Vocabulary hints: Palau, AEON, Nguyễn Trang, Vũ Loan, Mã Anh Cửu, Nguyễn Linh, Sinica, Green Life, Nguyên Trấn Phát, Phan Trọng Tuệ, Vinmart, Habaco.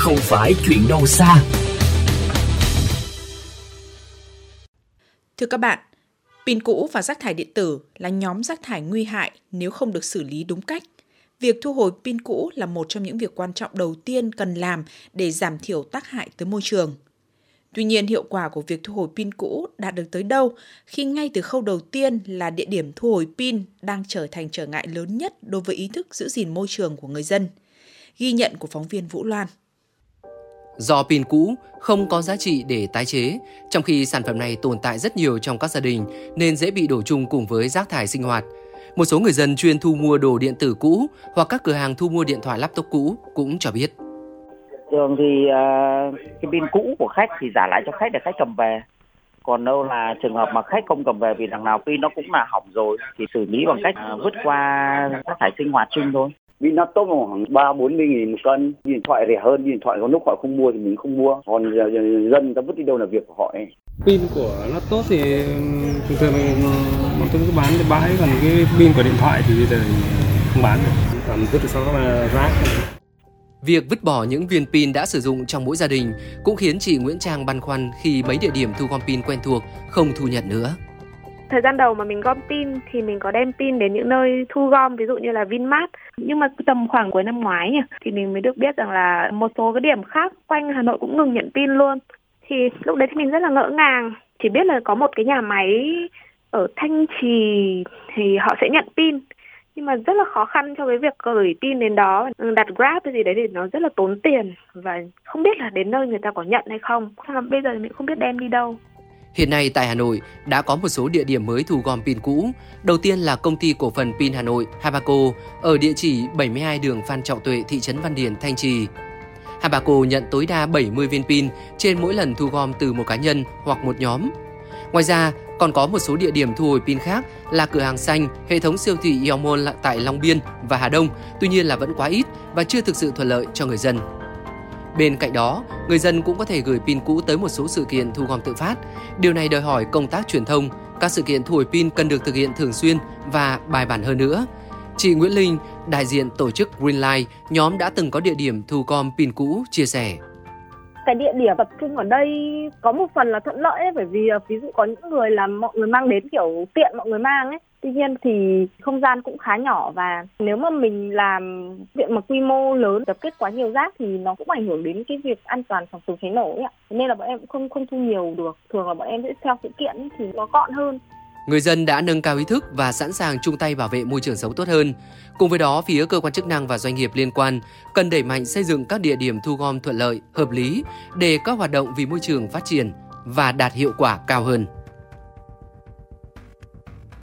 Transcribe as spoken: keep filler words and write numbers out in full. không phải chuyện đâu xa. Thưa các bạn, pin cũ và rác thải điện tử là nhóm rác thải nguy hại nếu không được xử lý đúng cách. Việc thu hồi pin cũ là một trong những việc quan trọng đầu tiên cần làm để giảm thiểu tác hại tới môi trường. Tuy nhiên, hiệu quả của việc thu hồi pin cũ đạt được tới đâu khi ngay từ khâu đầu tiên là địa điểm thu hồi pin đang trở thành trở ngại lớn nhất đối với ý thức giữ gìn môi trường của người dân. Ghi nhận của phóng viên Vũ Loan. Do pin cũ không có giá trị để tái chế, trong khi sản phẩm này tồn tại rất nhiều trong các gia đình nên dễ bị đổ chung cùng với rác thải sinh hoạt. Một số người dân chuyên thu mua đồ điện tử cũ hoặc các cửa hàng thu mua điện thoại laptop cũ cũng cho biết. Thường thì uh, cái pin cũ của khách thì trả lại cho khách để khách cầm về. Còn đâu là trường hợp mà khách không cầm về vì đằng nào pin nó cũng là hỏng rồi thì xử lý bằng cách uh, vứt qua rác thải sinh hoạt chung thôi. Pin nó tốt khoảng ba bốn mươi nghìn một cân, điện thoại rẻ hơn, điện thoại có lúc họ không mua thì mình không mua. Còn dân người ta vứt đi đâu là việc của họ ấy. Pin của laptop thì thường thường mình, mình cứ bán để bán, còn cái pin của điện thoại thì giờ không bán được, còn vứt sau đó là rác. Việc vứt bỏ những viên pin đã sử dụng trong mỗi gia đình cũng khiến chị Nguyễn Trang băn khoăn khi mấy địa điểm thu gom pin quen thuộc không thu nhận nữa. Thời gian đầu mà mình gom pin thì mình có đem pin đến những nơi thu gom, ví dụ như là Vinmart. Nhưng mà tầm khoảng cuối năm ngoái thì mình mới được biết rằng là một số cái điểm khác quanh Hà Nội cũng ngừng nhận pin luôn. Thì lúc đấy thì mình rất là ngỡ ngàng, chỉ biết là có một cái nhà máy ở Thanh Trì thì họ sẽ nhận pin. Nhưng mà rất là khó khăn cho cái việc gửi pin đến đó, đặt Grab hay gì đấy thì nó rất là tốn tiền và không biết là đến nơi người ta có nhận hay không. Bây giờ mình không biết đem đi đâu. Hiện nay tại Hà Nội đã có một số địa điểm mới thu gom pin cũ. Đầu tiên là công ty cổ phần pin Hà Nội Habaco ở địa chỉ bảy mươi hai đường Phan Trọng Tuệ, thị trấn Văn Điển, Thanh Trì. Habaco nhận tối đa bảy mươi viên pin trên mỗi lần thu gom từ một cá nhân hoặc một nhóm. Ngoài ra, còn có một số địa điểm thu hồi pin khác là cửa hàng xanh, hệ thống siêu thị AEON tại Long Biên và Hà Đông, tuy nhiên là vẫn quá ít và chưa thực sự thuận lợi cho người dân. Bên cạnh đó, người dân cũng có thể gửi pin cũ tới một số sự kiện thu gom tự phát. Điều này đòi hỏi công tác truyền thông, các sự kiện thu hồi pin cần được thực hiện thường xuyên và bài bản hơn nữa. Chị Nguyễn Linh, đại diện tổ chức Green Life, nhóm đã từng có địa điểm thu gom pin cũ, chia sẻ. Cái địa điểm tập trung ở đây có một phần là thuận lợi ấy, bởi vì ví dụ có những người là mọi người mang đến kiểu tiện mọi người mang ấy. Tuy nhiên thì không gian cũng khá nhỏ và nếu mà mình làm viện mà quy mô lớn tập kết quá nhiều rác thì nó cũng ảnh hưởng đến cái việc an toàn phòng chống cháy nổ ấy ạ. Nên là bọn em cũng không không thu nhiều được, thường là bọn em sẽ theo sự kiện ấy, thì nó gọn hơn. Người dân đã nâng cao ý thức và sẵn sàng chung tay bảo vệ môi trường sống tốt hơn. Cùng với đó, phía cơ quan chức năng và doanh nghiệp liên quan cần đẩy mạnh xây dựng các địa điểm thu gom thuận lợi, hợp lý để các hoạt động vì môi trường phát triển và đạt hiệu quả cao hơn.